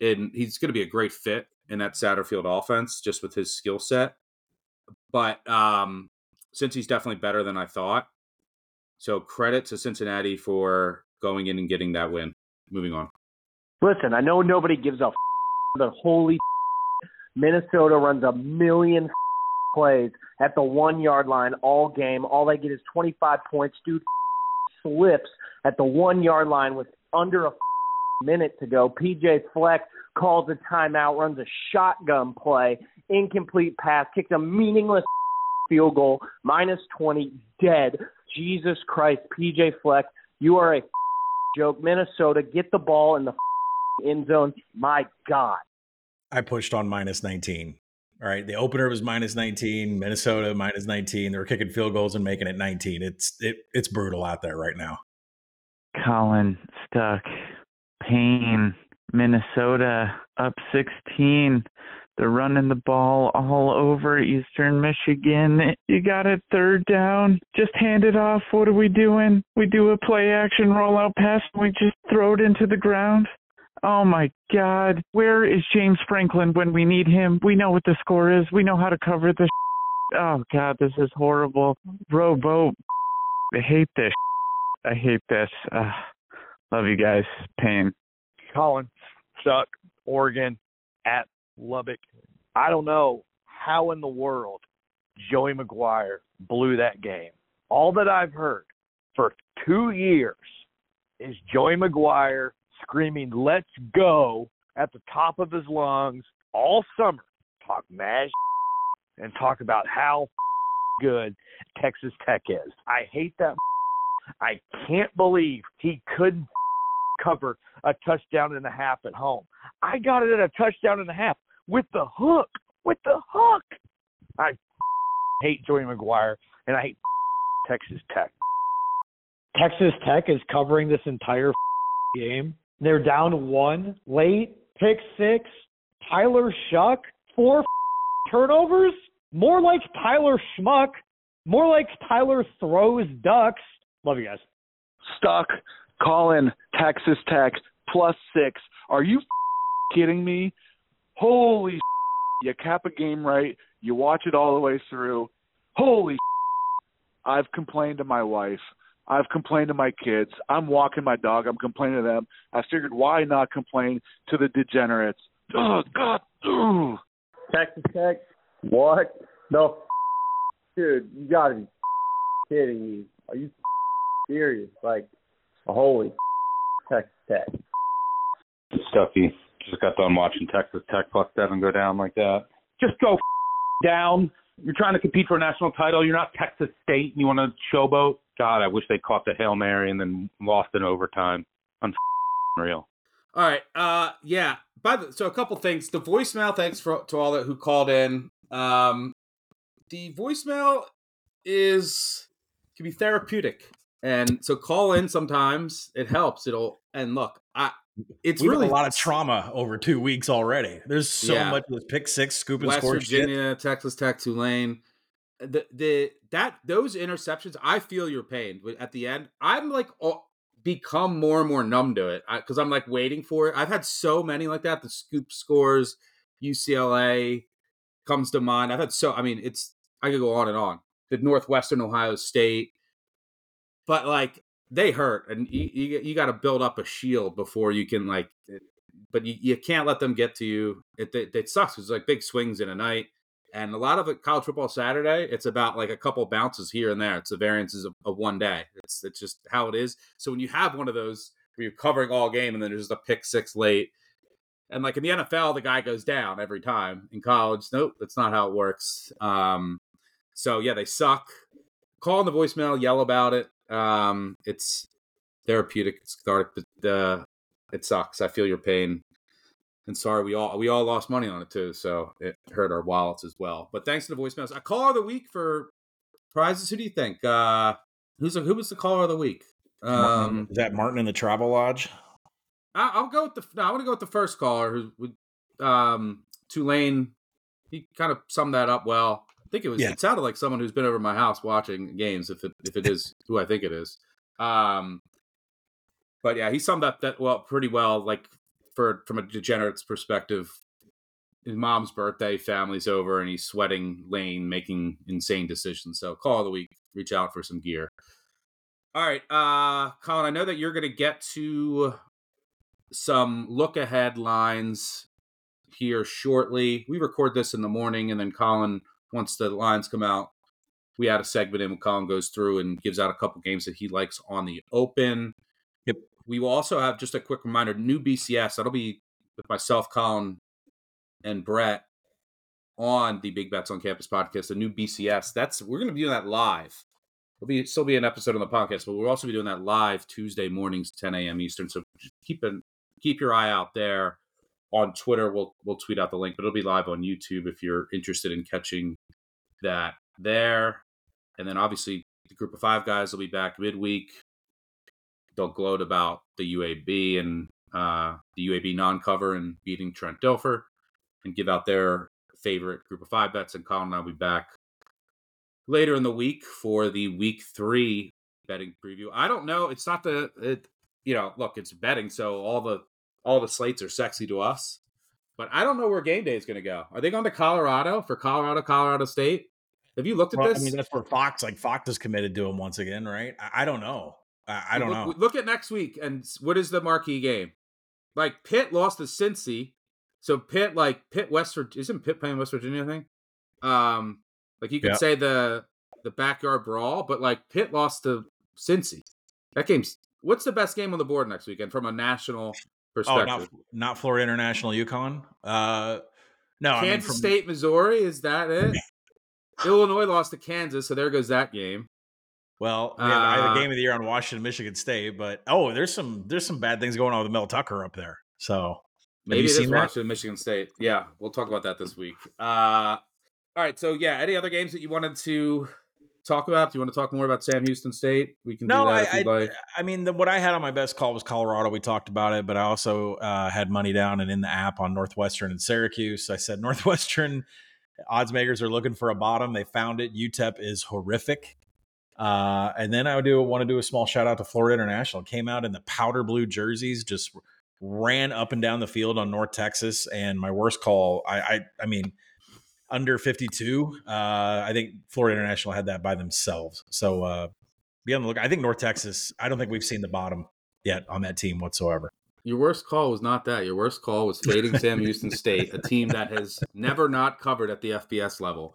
in, he's going to be a great fit in that Satterfield offense just with his skill set. But um, since he's definitely better than I thought, so credit to Cincinnati for going in and getting that win. Moving on. Listen, I know nobody gives a f- but holy f- Minnesota runs a million f- plays at the one-yard line all game. All they get is twenty-five points. Dude f- slips at the one-yard line with under a f- minute to go. P J Fleck calls a timeout, runs a shotgun play, incomplete pass, kicks a meaningless field goal, minus twenty, dead. Jesus Christ, P J Fleck, you are a joke. Minnesota, get the ball in the end zone. My God. I pushed on minus nineteen. All right, the opener was minus nineteen, Minnesota minus nineteen. They were kicking field goals and making it nineteen. It's it, it's brutal out there right now. Colin, Stuck, Payne, Minnesota up sixteen. They're running the ball all over Eastern Michigan. You got it third down. Just hand it off. What are we doing? We do a play action rollout pass and we just throw it into the ground. Oh my God. Where is James Franklin when we need him? We know what the score is. We know how to cover this. Oh God, this is horrible. Robo. I hate this. I hate this. Uh, love you guys. Pain. Colin, Chuck, Oregon at Lubbock. I don't know how in the world Joey McGuire blew that game. All that I've heard for two years is Joey McGuire screaming, "Let's go," at the top of his lungs all summer. Talk mad shit and talk about how good Texas Tech is. I hate that. I can't believe he couldn't cover a touchdown and a half at home. I got it at a touchdown and a half with the hook. With the hook. I hate Joey McGuire, and I hate Texas Tech. Texas Tech is covering this entire game. They're down one late. Pick six. Tyler Shuck. Four turnovers. More like Tyler Schmuck. More like Tyler throws ducks. Love you guys. Stuck. Colin, Texas Tech, plus six. Are you kidding me? Holy you cap a game right. You watch it all the way through. Holy I've complained to my wife. I've complained to my kids. I'm walking my dog. I'm complaining to them. I figured why not complain to the degenerates? Oh, God. Ooh. Texas Tech, what? No. Dude, you got to be kidding me. Are you serious? Like, holy Texas Tech. Stucky, just got done watching Texas Tech plus seven go down like that. Just go down. You're trying to compete for a national title. You're not Texas State and you want to showboat. God, I wish they caught the Hail Mary and then lost in overtime. Unreal. All right. Uh, yeah. By the, so a couple things. The voicemail, thanks for, to all that who called in. Um, the voicemail is can be therapeutic. And so call in sometimes. It helps. It'll and look, I it's We've really a lot of trauma over two weeks already. There's so yeah. much of this pick six, scoop and score. West Virginia, shit. Texas Tech, Tulane. The the that those interceptions, I feel your pain at the end. I'm like all, become more and more numb to it because I'm like waiting for it. I've had so many like that. The scoop scores, U C L A comes to mind. I've had so I mean it's I could go on and on. The Northwestern Ohio State. But, like, they hurt, and you you, you got to build up a shield before you can, like – but you, you can't let them get to you. It, it, it sucks. It's, like, big swings in a night. And a lot of it, college football Saturday, it's about, like, a couple bounces here and there. It's the variances of, of one day. It's it's just how it is. So when you have one of those where you're covering all game and then there's just a pick six late, and, like, in the N F L, the guy goes down every time. In college, nope, that's not how it works. Um, so, yeah, they suck. Call in the voicemail, yell about it. Um, it's therapeutic, it's cathartic, but uh, it sucks. I feel your pain, and sorry we all we all lost money on it too, so it hurt our wallets as well. But thanks to the voicemails, a caller of the week for prizes. Who do you think? Uh, who's a, who was the caller of the week? Um, is that Martin in the Travel Lodge? I, I'll go with the. No, I want to go with the first caller, who, um, Tulane. He kind of summed that up well. I think it was. Yeah. It sounded like someone who's been over my house watching games. If it if it is who I think it is, um, But yeah, he summed up that well, pretty well, like for from a degenerate's perspective. His mom's birthday, family's over, and he's sweating Lane, making insane decisions. So call of the week, reach out for some gear. All right, uh, Colin, I know that you're going to get to some look-ahead lines here shortly. We record this in the morning, and then Colin, once the lines come out, we add a segment in when Colin goes through and gives out a couple games that he likes on the open. Yep. We will also have, just a quick reminder, new B C S. That'll be with myself, Colin, and Brett on the Big Bets on Campus podcast, the new B C S. That's we're going to be doing that live. It'll be still be an episode on the podcast, but we'll also be doing that live Tuesday mornings, ten a.m. Eastern. So keep an keep your eye out there on Twitter. We'll we'll tweet out the link, but it'll be live on YouTube if you're interested in catching that there. And then obviously the Group of Five guys will be back midweek. They'll gloat about the U A B and uh, the U A B non-cover and beating Trent Dilfer, and give out their favorite Group of Five bets. And Colin and I will be back later in the week for the week three betting preview. I don't know. It's not the, it, you know, look, it's betting. So all the, all the slates are sexy to us, but I don't know where game day is going to go. Are they going to Colorado for Colorado, Colorado State? Have you looked at well, this? I mean, that's where Fox, like Fox is committed to him once again, right? I, I don't know. I, I don't look, know. Look at next week. And what is the marquee game? Like Pitt lost to Cincy. So Pitt, like Pitt, West Virginia, isn't Pitt playing West Virginia thing? Um, like you could yep. say the the backyard brawl, but like Pitt lost to Cincy. That game's what's the best game on the board next weekend from a national perspective? Oh, not, not Florida International, UConn. Uh, no, Kansas I mean from... State, Missouri. Is that it? Illinois lost to Kansas, so there goes that game. Well, we have uh, the game of the year on Washington, Michigan State, but oh, there's some there's some bad things going on with Mel Tucker up there. So. Maybe it is Washington, Michigan State. Yeah, we'll talk about that this week. Uh, all right, so yeah, any other games that you wanted to talk about? Do you want to talk more about Sam Houston State? We can no, do that I, if you'd I, like. I mean, the, what I had on my best call was Colorado. We talked about it, but I also uh, had money down and in the app on Northwestern and Syracuse. I said Northwestern odds makers are looking for a bottom. They found it. U T E P is horrific. Uh, and then I would do want to do a small shout out to Florida International. Came out in the powder blue jerseys, just – ran up and down the field on North Texas, and my worst call, I I, I mean, under fifty-two, uh, I think Florida International had that by themselves. So uh, be on the look. I think North Texas, I don't think we've seen the bottom yet on that team whatsoever. Your worst call was not that. Your worst call was fading Sam Houston State, a team that has never not covered at the F B S level.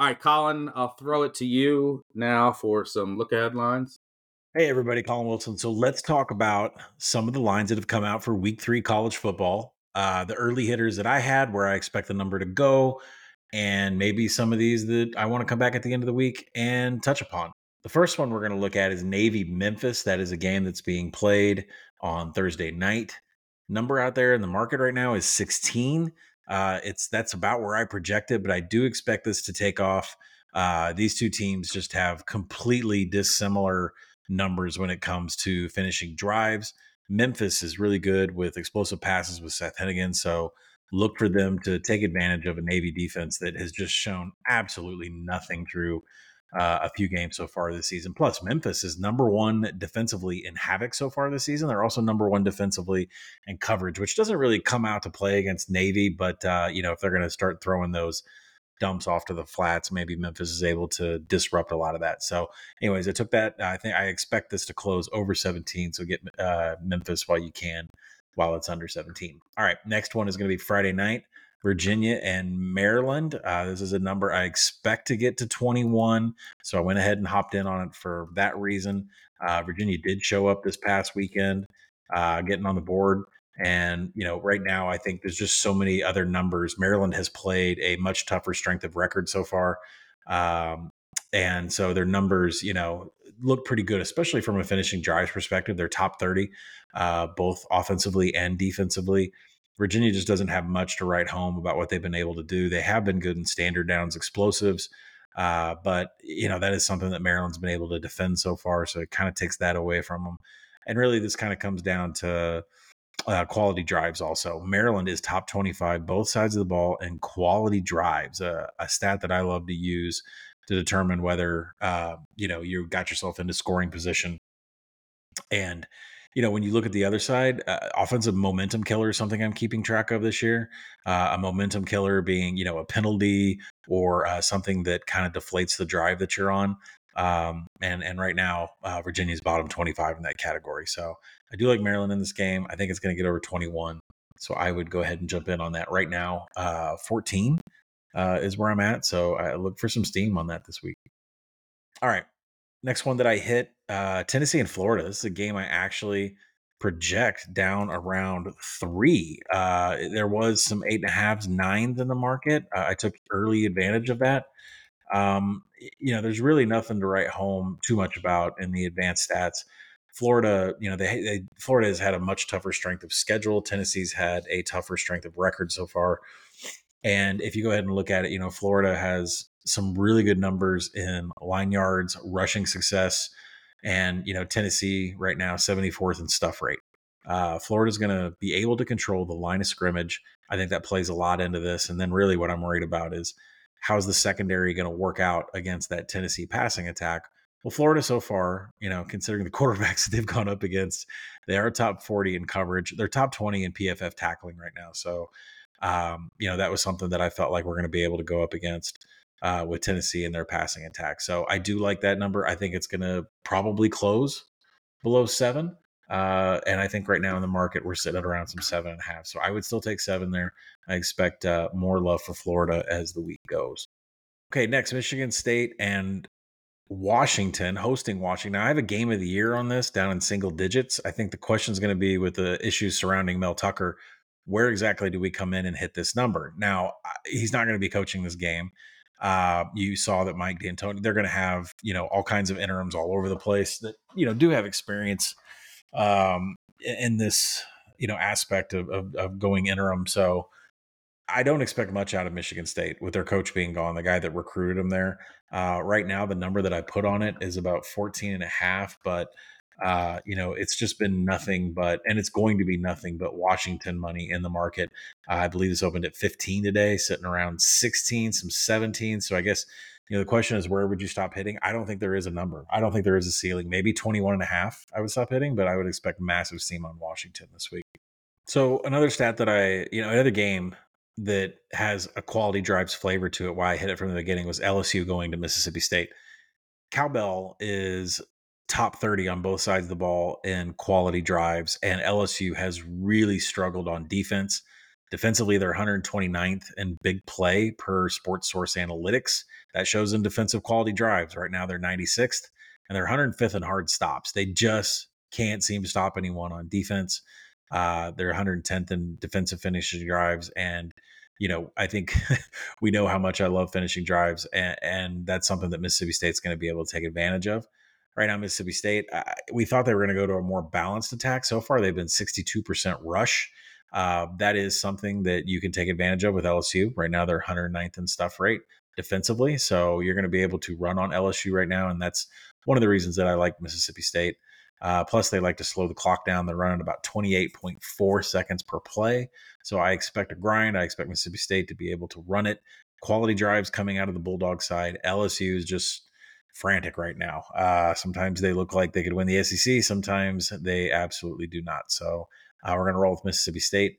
All right, Colin, I'll throw it to you now for some look-ahead lines. Hey, everybody, Colin Wilson. So let's talk about some of the lines that have come out for week three college football, uh, the early hitters that I had, where I expect the number to go, and maybe some of these that I want to come back at the end of the week and touch upon. The first one we're going to look at is Navy-Memphis. That is a game that's being played on Thursday night. Number out there in the market right now is sixteen. Uh, it's that's about where I projected, but I do expect this to take off. Uh, these two teams just have completely dissimilar numbers when it comes to finishing drives. Memphis is really good with explosive passes with Seth Hennigan, so look for them to take advantage of a Navy defense that has just shown absolutely nothing through uh, a few games so far this season. Plus, Memphis is number one defensively in Havoc so far this season. They're also number one defensively in coverage, which doesn't really come out to play against Navy. But, uh, you know, if they're going to start throwing those dumps off to the flats, maybe Memphis is able to disrupt a lot of that. So anyways, I took that. I think I expect this to close over seventeen. So get uh, Memphis while you can, while it's under seventeen. All right. Next one is going to be Friday night, Virginia and Maryland. Uh, this is a number I expect to get to twenty-one. So I went ahead and hopped in on it for that reason. Uh, Virginia did show up this past weekend, uh, getting on the board. And, you know, right now, I think there's just so many other numbers. Maryland has played a much tougher strength of record so far. Um, and so their numbers, you know, look pretty good, especially from a finishing drives perspective. They're top thirty, uh, both offensively and defensively. Virginia just doesn't have much to write home about what they've been able to do. They have been good in standard downs, explosives. Uh, but, you know, that is something that Maryland's been able to defend so far. So it kind of takes that away from them. And really, this kind of comes down to Uh, quality drives also. Maryland is top twenty-five, both sides of the ball, and quality drives, uh, a stat that I love to use to determine whether, uh, you know, you got yourself into scoring position. And, you know, when you look at the other side, uh, offensive momentum killer is something I'm keeping track of this year. Uh, a momentum killer being, you know, a penalty or uh, something that kind of deflates the drive that you're on. Um, and, and right now, uh, Virginia's bottom twenty-five in that category. So I do like Maryland in this game. I think it's going to get over twenty-one. So I would go ahead and jump in on that right now. Uh, fourteen, uh, is where I'm at. So I look for some steam on that this week. All right. Next one that I hit, uh, Tennessee and Florida. This is a game I actually project down around three. Uh, there was some eight and a halves, nines in the market. Uh, I took early advantage of that. Um, you know, there's really nothing to write home too much about in the advanced stats. Florida, you know, they, they Florida has had a much tougher strength of schedule. Tennessee's had a tougher strength of record so far. And if you go ahead and look at it, you know, Florida has some really good numbers in line yards, rushing success, and, you know, Tennessee right now, seventy-fourth in stuff rate. Uh, Florida's going to be able to control the line of scrimmage. I think that plays a lot into this. And then really what I'm worried about is, how's the secondary going to work out against that Tennessee passing attack? Well, Florida so far, you know, considering the quarterbacks that they've gone up against, they are top forty in coverage. They're top twenty in P F F tackling right now. So, um, you know, that was something that I felt like we're going to be able to go up against uh, with Tennessee and their passing attack. So I do like that number. I think it's going to probably close below seven. Uh, and I think right now in the market, we're sitting at around some seven and a half. So I would still take seven there. I expect uh, more love for Florida as the week goes. Okay, next, Michigan State and Washington, hosting Washington. Now, I have a game of the year on this down in single digits. I think the question is going to be, with the issues surrounding Mel Tucker, where exactly do we come in and hit this number? Now, he's not going to be coaching this game. Uh, you saw that Mike D'Antoni, they're going to have, you know, all kinds of interims all over the place that, you know, do have experience um in this, you know, aspect of, of of going interim. So I don't expect much out of Michigan State with their coach being gone, the guy that recruited him there. Uh right now the number that I put on it is about fourteen and a half, but uh you know, it's just been nothing but, and it's going to be nothing but Washington money in the market. uh, I believe it's opened at fifteen today, sitting around sixteen, some seventeen. So I guess, you know, the question is, where would you stop hitting? I don't think there is a number. I don't think there is a ceiling. Maybe twenty-one and a half I would stop hitting, but I would expect massive steam on Washington this week. So another stat that I, you know, another game that has a quality drives flavor to it, why I hit it from the beginning, was L S U going to Mississippi State. Cowbell is top thirty on both sides of the ball in quality drives, and L S U has really struggled on defense. Defensively, they're one hundred twenty-ninth in big play per Sports Source Analytics. That shows in defensive quality drives. Right now, they're ninety-sixth, and they're one hundred fifth in hard stops. They just can't seem to stop anyone on defense. Uh, they're one hundred tenth in defensive finishing drives. And, you know, I think we know how much I love finishing drives, and, and that's something that Mississippi State's going to be able to take advantage of. Right now, Mississippi State, uh, we thought they were going to go to a more balanced attack. So far, they've been sixty-two percent rush. Uh, that is something that you can take advantage of with L S U. Right now, they're one hundred ninth in stuff rate defensively. So you're going to be able to run on L S U right now. And that's one of the reasons that I like Mississippi State. Uh, plus, they like to slow the clock down. They're running about twenty-eight point four seconds per play. So I expect a grind. I expect Mississippi State to be able to run it. Quality drives coming out of the Bulldog side. L S U is just frantic right now. Uh, sometimes they look like they could win the S E C. Sometimes they absolutely do not. So, Uh, we're going to roll with Mississippi State.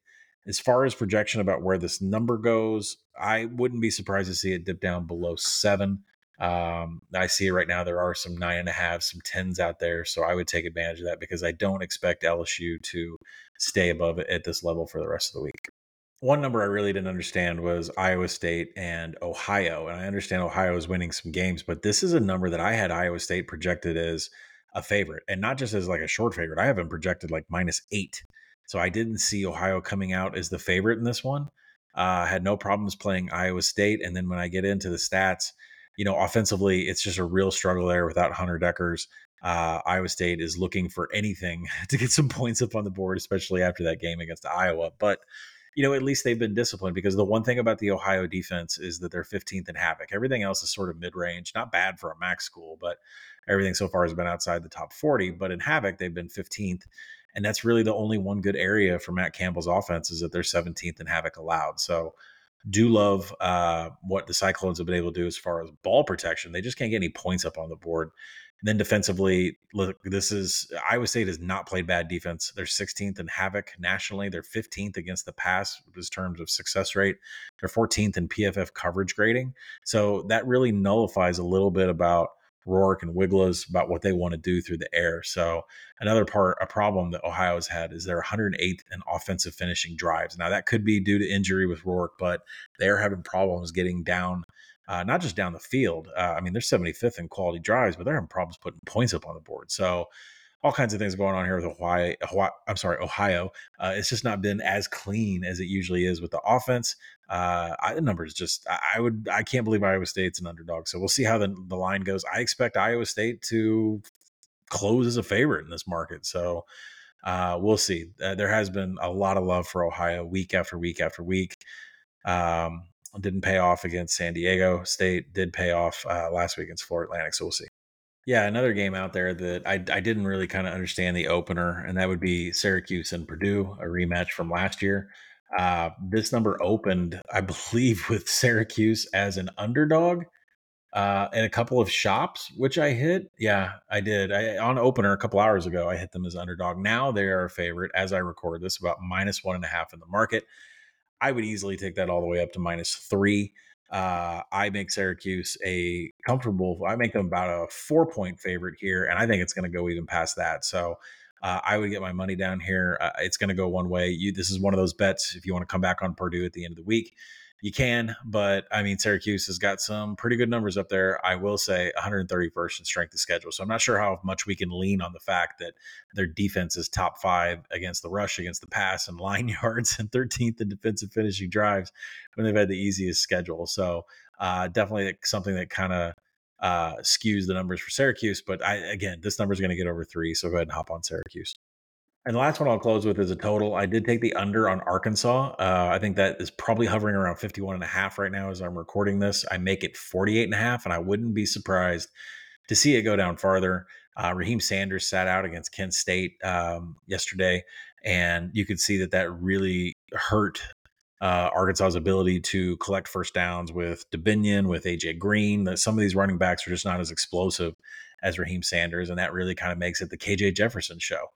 As far as projection about where this number goes, I wouldn't be surprised to see it dip down below seven. Um, I see right now there are some nine and a half, some tens out there. So I would take advantage of that because I don't expect L S U to stay above it at this level for the rest of the week. One number I really didn't understand was Iowa State and Ohio. And I understand Ohio is winning some games, but this is a number that I had Iowa State projected as a favorite, and not just as like a short favorite. I have them projected like minus eight. So I didn't see Ohio coming out as the favorite in this one. Uh, had no problems playing Iowa State. And then when I get into the stats, you know, offensively, it's just a real struggle there without Hunter Deckers. Uh, Iowa State is looking for anything to get some points up on the board, especially after that game against Iowa. But, you know, at least they've been disciplined, because the one thing about the Ohio defense is that they're fifteenth in havoc. Everything else is sort of mid-range, not bad for a MAC school, but everything so far has been outside the top forty. But in havoc, they've been fifteenth. And that's really the only one good area for Matt Campbell's offense, is that they're seventeenth in havoc allowed. So do love uh, what the Cyclones have been able to do as far as ball protection. They just can't get any points up on the board. And then defensively, look, this is Iowa State has not played bad defense. They're sixteenth in havoc nationally. They're fifteenth against the pass in terms of success rate. They're fourteenth in P F F coverage grading. So that really nullifies a little bit about Roark and Wiglows about what they want to do through the air. So another part, a problem that Ohio's had, is they're one hundred eighth in offensive finishing drives. Now that could be due to injury with Roark, but they're having problems getting down, uh, not just down the field. Uh, I mean, they're seventy-fifth in quality drives, but they're having problems putting points up on the board. So all kinds of things going on here with Ohio. Ohio I'm sorry, Ohio. Uh, it's just not been as clean as it usually is with the offense. Uh, I, the numbers just, I, I would, I can't believe Iowa State's an underdog. So we'll see how the, the line goes. I expect Iowa State to close as a favorite in this market. So uh, we'll see. Uh, there has been a lot of love for Ohio week after week after week. Um, didn't pay off against San Diego State. Did pay off uh, last week against Florida Atlantic. So we'll see. Yeah, another game out there that I, I didn't really kind of understand the opener, and that would be Syracuse and Purdue, a rematch from last year. Uh, this number opened, I believe, with Syracuse as an underdog uh, in a couple of shops, which I hit. Yeah, I did. I, on opener a couple hours ago, I hit them as underdog. Now they are a favorite, as I record this, about minus one and a half in the market. I would easily take that all the way up to minus three. Uh, I make Syracuse a comfortable, I make them about a four point favorite here, and I think it's going to go even past that. So uh, I would get my money down here. Uh, it's going to go one way. You, this is one of those bets. If you want to come back on Purdue at the end of the week, you can, but I mean, Syracuse has got some pretty good numbers up there. I will say one hundred thirty-first in strength of schedule. So I'm not sure how much we can lean on the fact that their defense is top five against the rush, against the pass, and line yards, and thirteenth in defensive finishing drives when they've had the easiest schedule. So uh, definitely something that kind of uh, skews the numbers for Syracuse. But I, again, this number is going to get over three. So go ahead and hop on Syracuse. And the last one I'll close with is a total. I did take the under on Arkansas. Uh, I think that is probably hovering around fifty-one and a half right now as I'm recording this. I make it forty-eight and a half, and I wouldn't be surprised to see it go down farther. Uh, Raheem Sanders sat out against Kent State um, yesterday, and you could see that that really hurt uh, Arkansas's ability to collect first downs with DeBinion, with A J Green. The, some of these running backs are just not as explosive as Raheem Sanders, and that really kind of makes it the K J Jefferson show.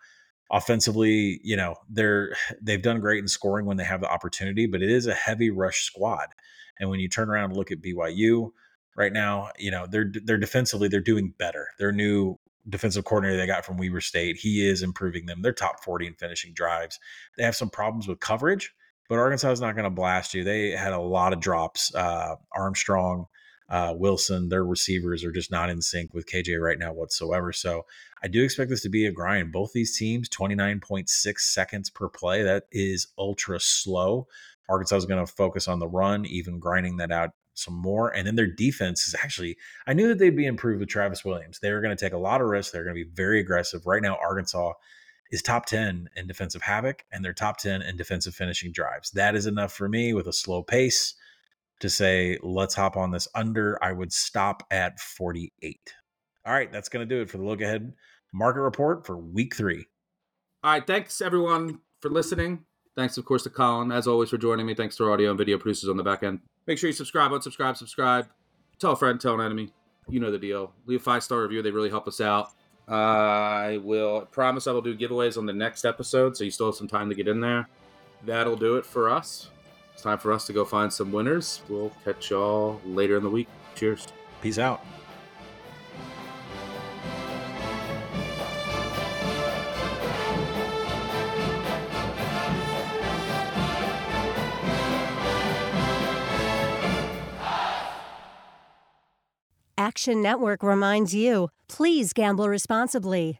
Offensively, you know, they're they've done great in scoring when they have the opportunity, but it is a heavy rush squad. And when you turn around and look at B Y U right now, you know, they're they're defensively, they're doing better. Their new defensive coordinator they got from Weber State, he is improving them. They're top forty in finishing drives. They have some problems with coverage, but Arkansas is not going to blast you. They had a lot of drops. Uh, Armstrong, uh, Wilson, their receivers are just not in sync with K J right now whatsoever. So I do expect this to be a grind. Both these teams, twenty-nine point six seconds per play. That is ultra slow. Arkansas is going to focus on the run, even grinding that out some more. And then their defense is actually, I knew that they'd be improved with Travis Williams. They were going to take a lot of risks. They're going to be very aggressive. Right now, Arkansas is top ten in defensive havoc, and they're top ten in defensive finishing drives. That is enough for me with a slow pace to say, let's hop on this under. I would stop at forty-eight. All right, that's going to do it for the look ahead market report for week three. All right. Thanks everyone for listening. Thanks, of course, to Colin, as always, for joining me. Thanks to our audio and video producers on the back end. Make sure you subscribe, unsubscribe, subscribe. Tell a friend, tell an enemy. You know the deal. Leave a five-star review. They really help us out. Uh, I will I promise I will do giveaways on the next episode, so you still have some time to get in there. that'll do it for us. It's time for us to go find some winners. We'll catch y'all later in the week. Cheers. Peace out. Action Network reminds you, please gamble responsibly.